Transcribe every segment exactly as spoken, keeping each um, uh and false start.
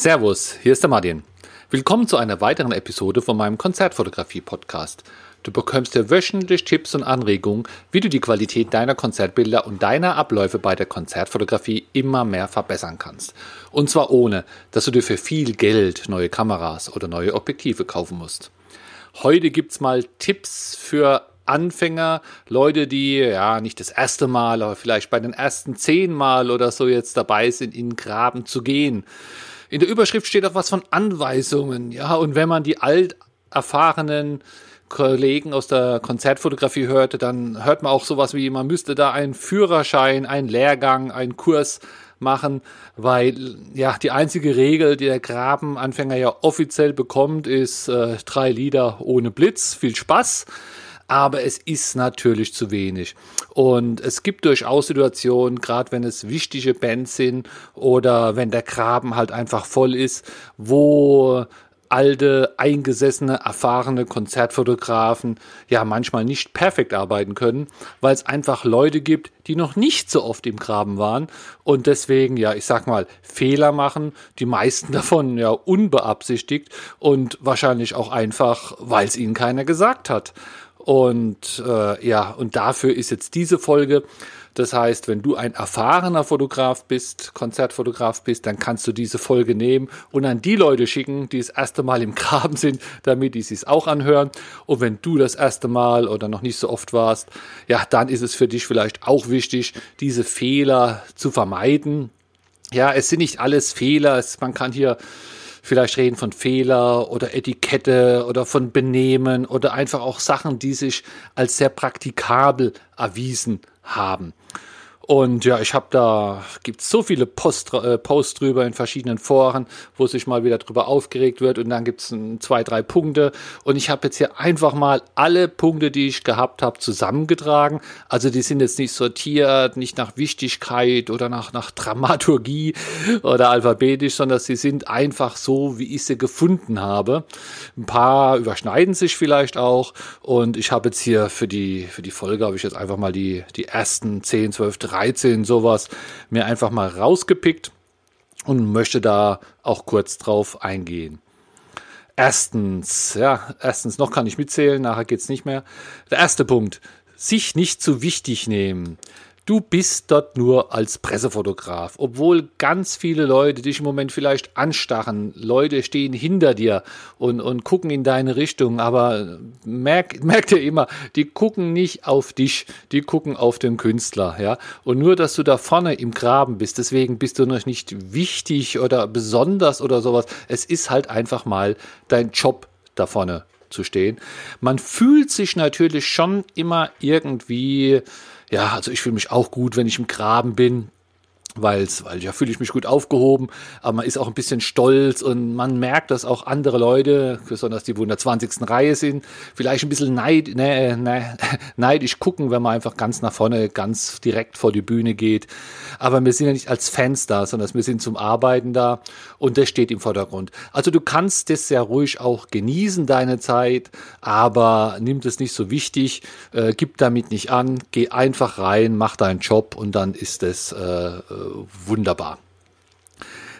Servus, hier ist der Martin. Willkommen zu einer weiteren Episode von meinem Konzertfotografie-Podcast. Du bekommst hier wöchentlich Tipps und Anregungen, wie du die Qualität deiner Konzertbilder und deiner Abläufe bei der Konzertfotografie immer mehr verbessern kannst. Und zwar ohne, dass du dir für viel Geld neue Kameras oder neue Objektive kaufen musst. Heute gibt's mal Tipps für Anfänger, Leute, die ja nicht das erste Mal, aber vielleicht bei den ersten zehn Mal oder so jetzt dabei sind, in den Graben zu gehen. In der Überschrift steht auch was von Anweisungen, ja, und wenn man die alterfahrenen Kollegen aus der Konzertfotografie hörte, dann hört man auch sowas wie, man müsste da einen Führerschein, einen Lehrgang, einen Kurs machen, weil ja die einzige Regel, die der Grabenanfänger ja offiziell bekommt, ist äh, drei Lieder ohne Blitz, viel Spaß. Aber es ist natürlich zu wenig. Und es gibt durchaus Situationen, gerade wenn es wichtige Bands sind oder wenn der Graben halt einfach voll ist, wo alte, eingesessene, erfahrene Konzertfotografen ja manchmal nicht perfekt arbeiten können, weil es einfach Leute gibt, die noch nicht so oft im Graben waren und deswegen, ja, ich sag mal, Fehler machen, die meisten davon ja unbeabsichtigt und wahrscheinlich auch einfach, weil es ihnen keiner gesagt hat. Und äh, ja, und dafür ist jetzt diese Folge. Das heißt, wenn du ein erfahrener Fotograf bist, Konzertfotograf bist, dann kannst du diese Folge nehmen und an die Leute schicken, die das erste Mal im Graben sind, damit die es auch anhören. Und wenn du das erste Mal oder noch nicht so oft warst, ja, dann ist es für dich vielleicht auch wichtig, diese Fehler zu vermeiden. Ja, es sind nicht alles Fehler. Es, man kann hier vielleicht reden von Fehler oder Etikette oder von Benehmen oder einfach auch Sachen, die sich als sehr praktikabel erwiesen haben. Und ja, ich habe da, gibt so viele Post, äh, Posts drüber in verschiedenen Foren, wo sich mal wieder drüber aufgeregt wird und dann gibt es zwei, drei Punkte. Und ich habe jetzt hier einfach mal alle Punkte, die ich gehabt habe, zusammengetragen. Also die sind jetzt nicht sortiert, nicht nach Wichtigkeit oder nach, nach Dramaturgie oder alphabetisch, sondern sie sind einfach so, wie ich sie gefunden habe. Ein paar überschneiden sich vielleicht auch. Und ich habe jetzt hier für die, für die Folge, habe ich jetzt einfach mal die, die ersten zehn, zwölf, dreizehn, sowas, mir einfach mal rausgepickt und möchte da auch kurz drauf eingehen. Erstens, ja, erstens, noch kann ich mitzählen, nachher geht's nicht mehr. Der erste Punkt, sich nicht zu wichtig nehmen. Du bist dort nur als Pressefotograf, obwohl ganz viele Leute dich im Moment vielleicht anstachen. Leute stehen hinter dir und, und gucken in deine Richtung, aber merk, merk dir immer, die gucken nicht auf dich, die gucken auf den Künstler, ja. Und nur, dass du da vorne im Graben bist, deswegen bist du noch nicht wichtig oder besonders oder sowas. Es ist halt einfach mal dein Job da vorne zu stehen. Man fühlt sich natürlich schon immer irgendwie, ja, also ich fühle mich auch gut, wenn ich im Graben bin, weil's, weil ja fühle ich mich gut aufgehoben, aber man ist auch ein bisschen stolz und man merkt, dass auch andere Leute, besonders die, wo in der zwanzigsten Reihe sind, vielleicht ein bisschen neid, ne, ne, neidisch gucken, wenn man einfach ganz nach vorne, ganz direkt vor die Bühne geht. Aber wir sind ja nicht als Fans da, sondern wir sind zum Arbeiten da und das steht im Vordergrund. Also du kannst das sehr ruhig auch genießen, deine Zeit, aber nimm das nicht so wichtig, äh, gib damit nicht an, geh einfach rein, mach deinen Job und dann ist das äh, wunderbar.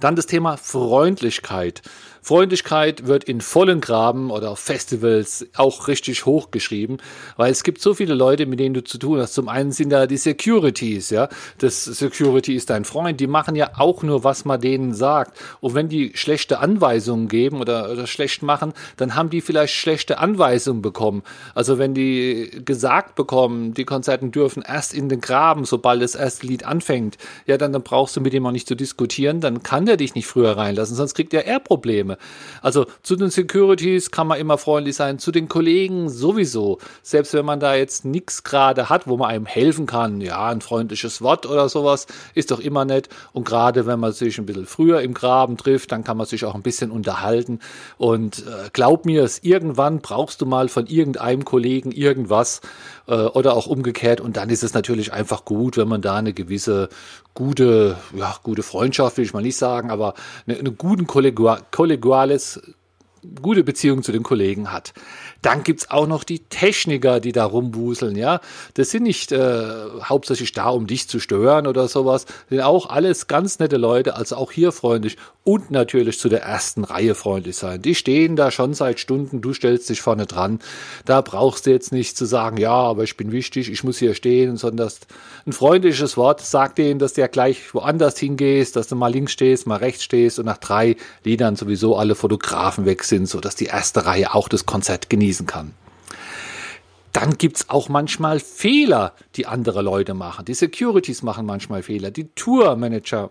Dann das Thema Freundlichkeit. Freundlichkeit wird in vollen Graben oder auf Festivals auch richtig hochgeschrieben, weil es gibt so viele Leute, mit denen du zu tun hast. Zum einen sind da die Securities, ja. Das Security ist dein Freund, die machen ja auch nur, was man denen sagt. Und wenn die schlechte Anweisungen geben oder, oder schlecht machen, dann haben die vielleicht schlechte Anweisungen bekommen. Also wenn die gesagt bekommen, die Konzerten dürfen erst in den Graben, sobald das erste Lied anfängt, ja, dann, dann brauchst du mit dem auch nicht zu diskutieren, dann kann der dich nicht früher reinlassen, sonst kriegt er eher Probleme. Also zu den Securities kann man immer freundlich sein, zu den Kollegen sowieso. Selbst wenn man da jetzt nichts gerade hat, wo man einem helfen kann, ja, ein freundliches Wort oder sowas, ist doch immer nett. Und gerade wenn man sich ein bisschen früher im Graben trifft, dann kann man sich auch ein bisschen unterhalten. Und äh, glaub mir, es, irgendwann brauchst du mal von irgendeinem Kollegen irgendwas äh, oder auch umgekehrt. Und dann ist es natürlich einfach gut, wenn man da eine gewisse gute, ja, gute Freundschaft, will ich mal nicht sagen, aber einen eine guten Kollegual, Kolleguales gute Beziehung zu den Kollegen hat. Dann gibt's auch noch die Techniker, die da rumwuseln, ja. Das sind nicht äh, hauptsächlich da, um dich zu stören oder sowas. Das sind auch alles ganz nette Leute, also auch hier freundlich und natürlich zu der ersten Reihe freundlich sein. Die stehen da schon seit Stunden, du stellst dich vorne dran. Da brauchst du jetzt nicht zu sagen, ja, aber ich bin wichtig, ich muss hier stehen, sondern ein freundliches Wort sagt denen, dass du ja gleich woanders hingehst, dass du mal links stehst, mal rechts stehst und nach drei Liedern sowieso alle Fotografen wechseln. Sind, sodass die erste Reihe auch das Konzert genießen kann. Dann gibt es auch manchmal Fehler, die andere Leute machen. Die Securities machen manchmal Fehler, die Tourmanager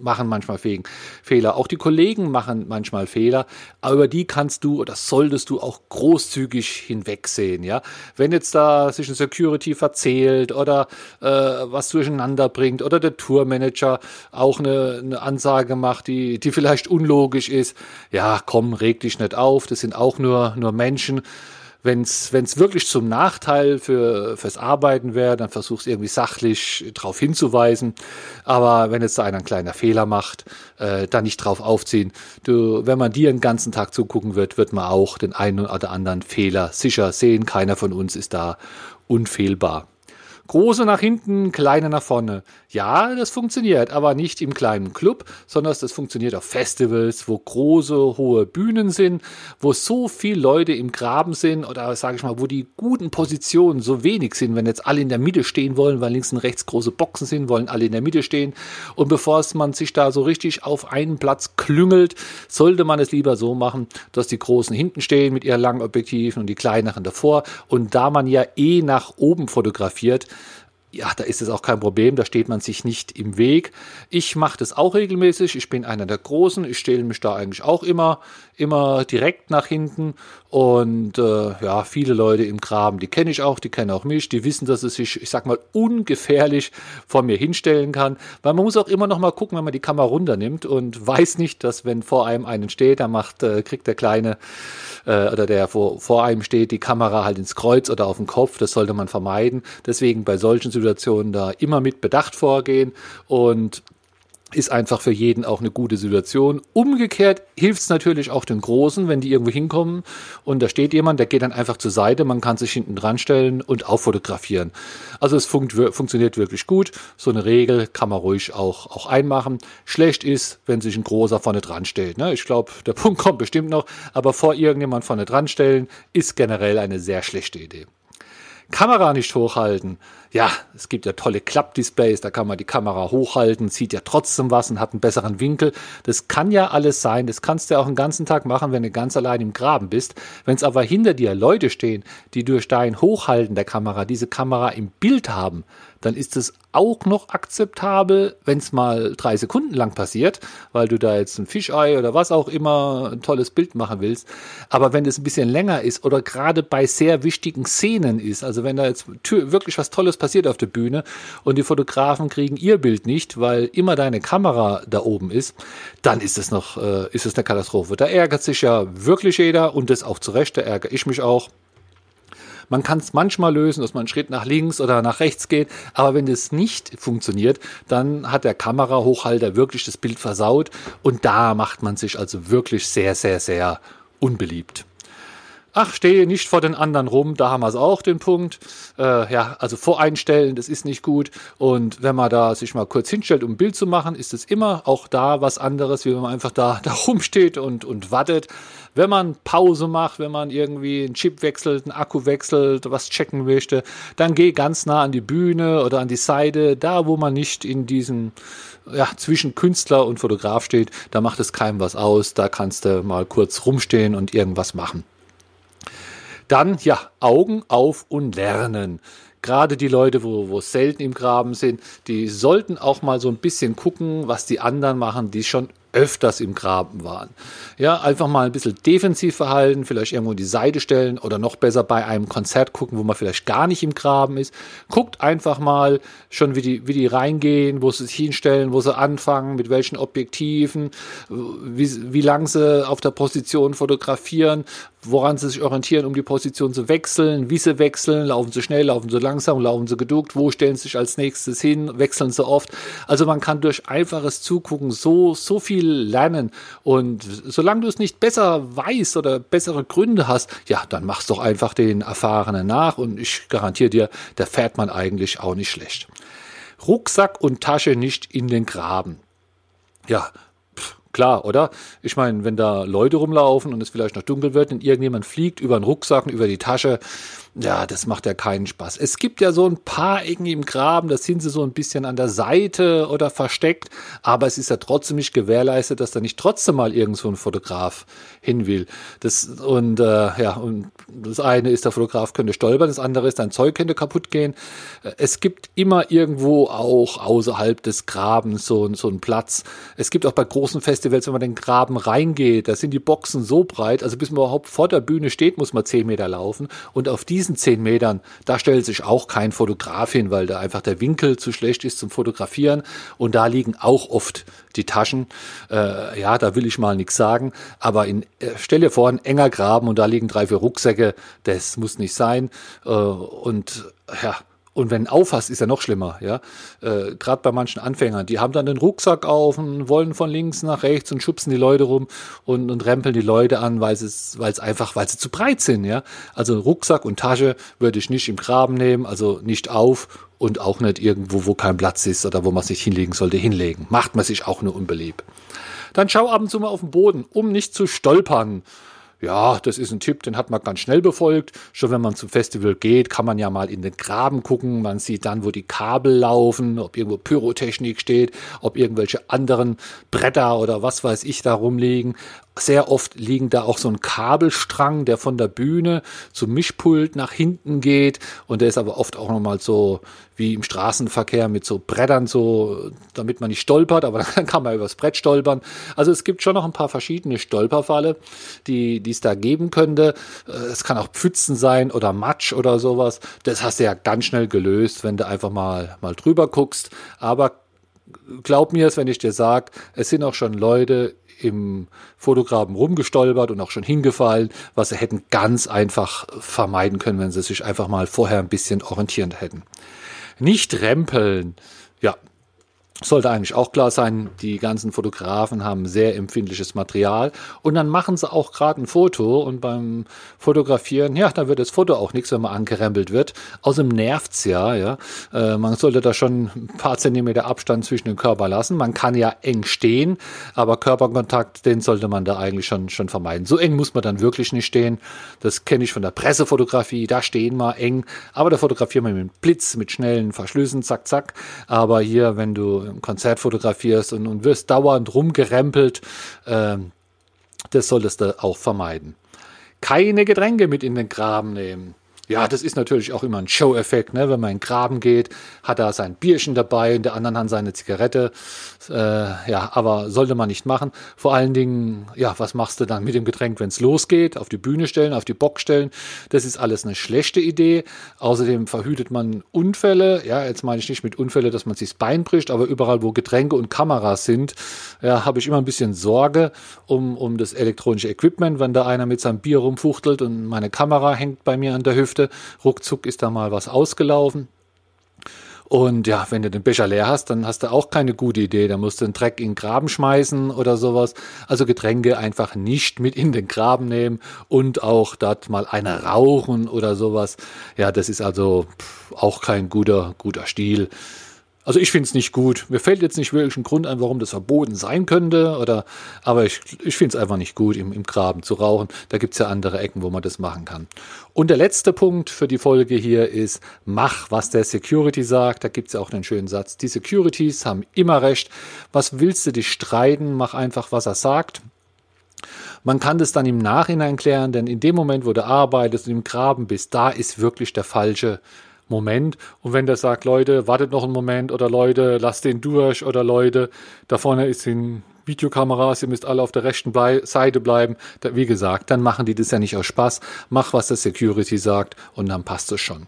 machen manchmal Fehler, auch die Kollegen machen manchmal Fehler, aber über die kannst du oder solltest du auch großzügig hinwegsehen, ja. Wenn jetzt da sich ein Security verzählt oder äh, was durcheinander bringt oder der Tourmanager auch eine, eine Ansage macht, die, die vielleicht unlogisch ist, ja komm, reg dich nicht auf, das sind auch nur, nur Menschen. Wenn es wirklich zum Nachteil für, fürs Arbeiten wäre, dann versuch's irgendwie sachlich darauf hinzuweisen. Aber wenn jetzt da einer ein kleiner Fehler macht, äh, dann nicht drauf aufziehen. Du, wenn man dir den ganzen Tag zugucken wird, wird man auch den einen oder anderen Fehler sicher sehen. Keiner von uns ist da unfehlbar. Große nach hinten, kleine nach vorne. Ja, das funktioniert, aber nicht im kleinen Club, sondern das funktioniert auf Festivals, wo große, hohe Bühnen sind, wo so viele Leute im Graben sind oder, sage ich mal, wo die guten Positionen so wenig sind, wenn jetzt alle in der Mitte stehen wollen, weil links und rechts große Boxen sind, wollen alle in der Mitte stehen. Und bevor es man sich da so richtig auf einen Platz klüngelt, sollte man es lieber so machen, dass die Großen hinten stehen mit ihren langen Objektiven und die Kleineren davor. Und da man ja eh nach oben fotografiert, ja, da ist es auch kein Problem, da steht man sich nicht im Weg. Ich mache das auch regelmäßig, ich bin einer der Großen, ich stelle mich da eigentlich auch immer, immer direkt nach hinten und äh, ja, viele Leute im Graben, die kenne ich auch, die kennen auch mich, die wissen, dass es sich, ich sag mal, ungefährlich vor mir hinstellen kann, weil man muss auch immer noch mal gucken, wenn man die Kamera runternimmt und weiß nicht, dass wenn vor einem einen steht, dann macht, äh, kriegt der Kleine äh, oder der vor, vor einem steht, die Kamera halt ins Kreuz oder auf den Kopf, das sollte man vermeiden, deswegen bei solchen Situationen da immer mit Bedacht vorgehen und ist einfach für jeden auch eine gute Situation. Umgekehrt hilft es natürlich auch den Großen, wenn die irgendwo hinkommen und da steht jemand, der geht dann einfach zur Seite, man kann sich hinten dran stellen und auch fotografieren. Also es funkt, funktioniert wirklich gut. So eine Regel kann man ruhig auch, auch einmachen. Schlecht ist, wenn sich ein Großer vorne dran stellt. Ne? Ich glaube, der Punkt kommt bestimmt noch, aber vor irgendjemand vorne dran stellen ist generell eine sehr schlechte Idee. Kamera nicht hochhalten. Ja, es gibt ja tolle Klappdisplays, da kann man die Kamera hochhalten, sieht ja trotzdem was und hat einen besseren Winkel. Das kann ja alles sein, das kannst du ja auch den ganzen Tag machen, wenn du ganz allein im Graben bist. Wenn es aber hinter dir Leute stehen, die durch dein Hochhalten der Kamera diese Kamera im Bild haben, dann ist es auch noch akzeptabel, wenn es mal drei Sekunden lang passiert, weil du da jetzt ein Fischei oder was auch immer ein tolles Bild machen willst. Aber wenn es ein bisschen länger ist oder gerade bei sehr wichtigen Szenen ist, also wenn da jetzt wirklich was Tolles passiert auf der Bühne und die Fotografen kriegen ihr Bild nicht, weil immer deine Kamera da oben ist, dann ist es noch, äh, ist es eine Katastrophe. Da ärgert sich ja wirklich jeder und das auch zu Recht, da ärgere ich mich auch. Man kann es manchmal lösen, dass man einen Schritt nach links oder nach rechts geht, aber wenn das nicht funktioniert, dann hat der Kamerahochhalter wirklich das Bild versaut und da macht man sich also wirklich sehr, sehr, sehr unbeliebt. Ach, stehe nicht vor den anderen rum, da haben wir es auch, den Punkt. Äh, ja, also voreinstellen, das ist nicht gut. Und wenn man da sich mal kurz hinstellt, um ein Bild zu machen, ist es immer auch da was anderes, wie wenn man einfach da, da rumsteht und, und wartet. Wenn man Pause macht, wenn man irgendwie einen Chip wechselt, einen Akku wechselt, was checken möchte, dann geh ganz nah an die Bühne oder an die Seite, da wo man nicht in diesem, ja, zwischen Künstler und Fotograf steht, da macht es keinem was aus, da kannst du mal kurz rumstehen und irgendwas machen. Dann, ja, Augen auf und lernen. Gerade die Leute, wo, wo selten im Graben sind, die sollten auch mal so ein bisschen gucken, was die anderen machen, die schon öfters im Graben waren. Ja, einfach mal ein bisschen defensiv verhalten, vielleicht irgendwo in die Seite stellen oder noch besser bei einem Konzert gucken, wo man vielleicht gar nicht im Graben ist. Guckt einfach mal schon, wie die, wie die reingehen, wo sie sich hinstellen, wo sie anfangen, mit welchen Objektiven, wie, wie lang sie auf der Position fotografieren, woran sie sich orientieren, um die Position zu wechseln, wie sie wechseln, laufen sie schnell, laufen sie langsam, laufen sie geduckt, wo stellen sie sich als nächstes hin, wechseln sie oft. Also man kann durch einfaches Zugucken so, so viel lernen, und solange du es nicht besser weißt oder bessere Gründe hast, ja, dann machst doch einfach den Erfahrenen nach, und ich garantiere dir, da fährt man eigentlich auch nicht schlecht. Rucksack und Tasche nicht in den Graben. Ja, klar, oder? Ich meine, wenn da Leute rumlaufen und es vielleicht noch dunkel wird und irgendjemand fliegt über den Rucksack und über die Tasche, ja, das macht ja keinen Spaß. Es gibt ja so ein paar Ecken im Graben, da sind sie so ein bisschen an der Seite oder versteckt, aber es ist ja trotzdem nicht gewährleistet, dass da nicht trotzdem mal irgend so ein Fotograf hin will. Das, und äh, ja, und das eine ist, der Fotograf könnte stolpern, das andere ist, dein Zeug könnte kaputt gehen. Es gibt immer irgendwo auch außerhalb des Grabens so, so einen Platz. Es gibt auch bei großen Festivals, wenn man in den Graben reingeht, da sind die Boxen so breit, also bis man überhaupt vor der Bühne steht, muss man zehn Meter laufen, und auf die diesen zehn Metern, da stellt sich auch kein Fotograf hin, weil da einfach der Winkel zu schlecht ist zum Fotografieren, und da liegen auch oft die Taschen. Äh, ja, da will ich mal nichts sagen, aber in, stell dir vor, ein enger Graben und da liegen drei, vier Rucksäcke, das muss nicht sein, äh, und ja, und wenn aufhast, ist ja noch schlimmer, ja. Äh, Gerade bei manchen Anfängern, die haben dann den Rucksack auf und wollen von links nach rechts und schubsen die Leute rum und, und rempeln die Leute an, weil es, weil es einfach, weil sie zu breit sind, ja. Also Rucksack und Tasche würde ich nicht im Graben nehmen, also nicht auf und auch nicht irgendwo, wo kein Platz ist oder wo man sich hinlegen sollte, hinlegen. Macht man sich auch nur unbeliebt. Dann schau ab und zu mal auf den Boden, um nicht zu stolpern. Ja, das ist ein Tipp, den hat man ganz schnell befolgt. Schon wenn man zum Festival geht, kann man ja mal in den Graben gucken. Man sieht dann, wo die Kabel laufen, ob irgendwo Pyrotechnik steht, ob irgendwelche anderen Bretter oder was weiß ich da rumliegen. Sehr oft liegen da auch so ein Kabelstrang, der von der Bühne zum Mischpult nach hinten geht. Und der ist aber oft auch nochmal so wie im Straßenverkehr mit so Brettern, so, damit man nicht stolpert. Aber dann kann man übers Brett stolpern. Also es gibt schon noch ein paar verschiedene Stolperfalle, die, die es da geben könnte. Es kann auch Pfützen sein oder Matsch oder sowas. Das hast du ja ganz schnell gelöst, wenn du einfach mal, mal drüber guckst. Aber glaub mir es, wenn ich dir sage, es sind auch schon Leute im Fotograben rumgestolpert und auch schon hingefallen, was sie hätten ganz einfach vermeiden können, wenn sie sich einfach mal vorher ein bisschen orientiert hätten. Nicht rempeln. Ja, sollte eigentlich auch klar sein, die ganzen Fotografen haben sehr empfindliches Material, und dann machen sie auch gerade ein Foto, und beim Fotografieren, ja, dann wird das Foto auch nichts, wenn man angerempelt wird. Außerdem nervt es ja, ja. Äh, man sollte da schon ein paar Zentimeter Abstand zwischen den Körper lassen. Man kann ja eng stehen, aber Körperkontakt, den sollte man da eigentlich schon, schon vermeiden. So eng muss man dann wirklich nicht stehen. Das kenne ich von der Pressefotografie, da stehen wir eng, aber da fotografieren wir mit Blitz, mit schnellen Verschlüssen, zack, zack. Aber hier, wenn du im Konzert fotografierst und, und wirst dauernd rumgerempelt, äh, das solltest du auch vermeiden. Keine Getränke mit in den Graben nehmen. Ja, das ist natürlich auch immer ein Show-Effekt, ne? Wenn man in den Graben geht, hat er sein Bierchen dabei und der anderen hat seine Zigarette. Äh, ja, aber sollte man nicht machen. Vor allen Dingen, ja, was machst du dann mit dem Getränk, wenn es losgeht? Auf die Bühne stellen, auf die Box stellen. Das ist alles eine schlechte Idee. Außerdem verhütet man Unfälle. Ja, jetzt meine ich nicht mit Unfälle, dass man sich das Bein bricht, aber überall, wo Getränke und Kameras sind, ja, habe ich immer ein bisschen Sorge um, um das elektronische Equipment, wenn da einer mit seinem Bier rumfuchtelt und meine Kamera hängt bei mir an der Hüfte. Ruckzuck ist da mal was ausgelaufen. Und ja, wenn du den Becher leer hast, dann hast du auch keine gute Idee. Da musst du den Dreck in den Graben schmeißen oder sowas. Also Getränke einfach nicht mit in den Graben nehmen und auch dort mal einer rauchen oder sowas. Ja, das ist also auch kein guter, guter Stil. Also ich finde es nicht gut. Mir fällt jetzt nicht wirklich ein Grund ein, warum das verboten sein könnte, oder, aber ich, ich finde es einfach nicht gut, im, im Graben zu rauchen. Da gibt es ja andere Ecken, wo man das machen kann. Und der letzte Punkt für die Folge hier ist, mach, was der Security sagt. Da gibt es ja auch einen schönen Satz. Die Securities haben immer recht. Was willst du dich streiten? Mach einfach, was er sagt. Man kann das dann im Nachhinein klären, denn in dem Moment, wo du arbeitest und im Graben bist, da ist wirklich der falsche Moment. Und wenn der sagt, Leute, wartet noch einen Moment, oder Leute, lasst den durch, oder Leute, da vorne ist ein Videokameras, ihr müsst alle auf der rechten Blei- Seite bleiben. Da, wie gesagt, dann machen die das ja nicht aus Spaß. Mach, was der Security sagt und dann passt es schon.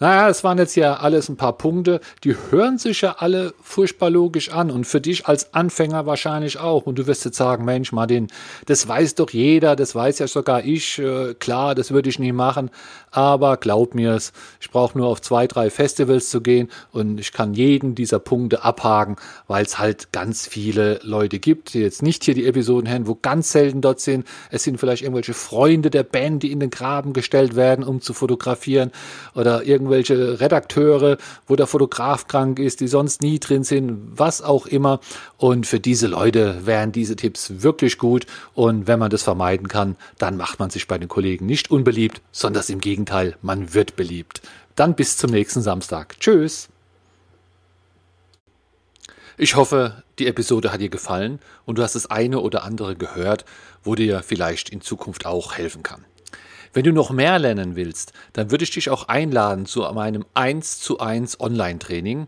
Naja, es waren jetzt ja alles ein paar Punkte. Die hören sich ja alle furchtbar logisch an und für dich als Anfänger wahrscheinlich auch. Und du wirst jetzt sagen, Mensch, Martin, das weiß doch jeder, das weiß ja sogar ich. Äh, klar, das würde ich nie machen, aber glaub mir es, ich brauche nur auf zwei, drei Festivals zu gehen und ich kann jeden dieser Punkte abhaken, weil es halt ganz viele Leute gibt, die jetzt nicht hier die Episoden hören, wo ganz selten dort sind. Es sind vielleicht irgendwelche Freunde der Band, die in den Graben gestellt werden, um zu fotografieren, oder irgendwelche Redakteure, wo der Fotograf krank ist, die sonst nie drin sind, was auch immer. Und für diese Leute wären diese Tipps wirklich gut. Und wenn man das vermeiden kann, dann macht man sich bei den Kollegen nicht unbeliebt, sondern im Gegenteil, man wird beliebt. Dann bis zum nächsten Samstag. Tschüss! Ich hoffe, die Episode hat dir gefallen und du hast das eine oder andere gehört, wo dir vielleicht in Zukunft auch helfen kann. Wenn du noch mehr lernen willst, dann würde ich dich auch einladen zu meinem eins zu eins Online-Training.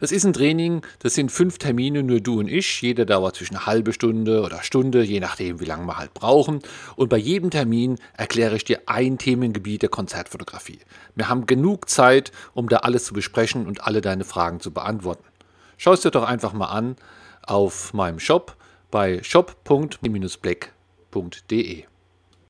Das ist ein Training, das sind fünf Termine, nur du und ich. Jeder dauert zwischen eine halbe Stunde oder Stunde, je nachdem, wie lange wir halt brauchen. Und bei jedem Termin erkläre ich dir ein Themengebiet der Konzertfotografie. Wir haben genug Zeit, um da alles zu besprechen und alle deine Fragen zu beantworten. Schau es dir doch einfach mal an auf meinem Shop bei shop punkt black punkt de.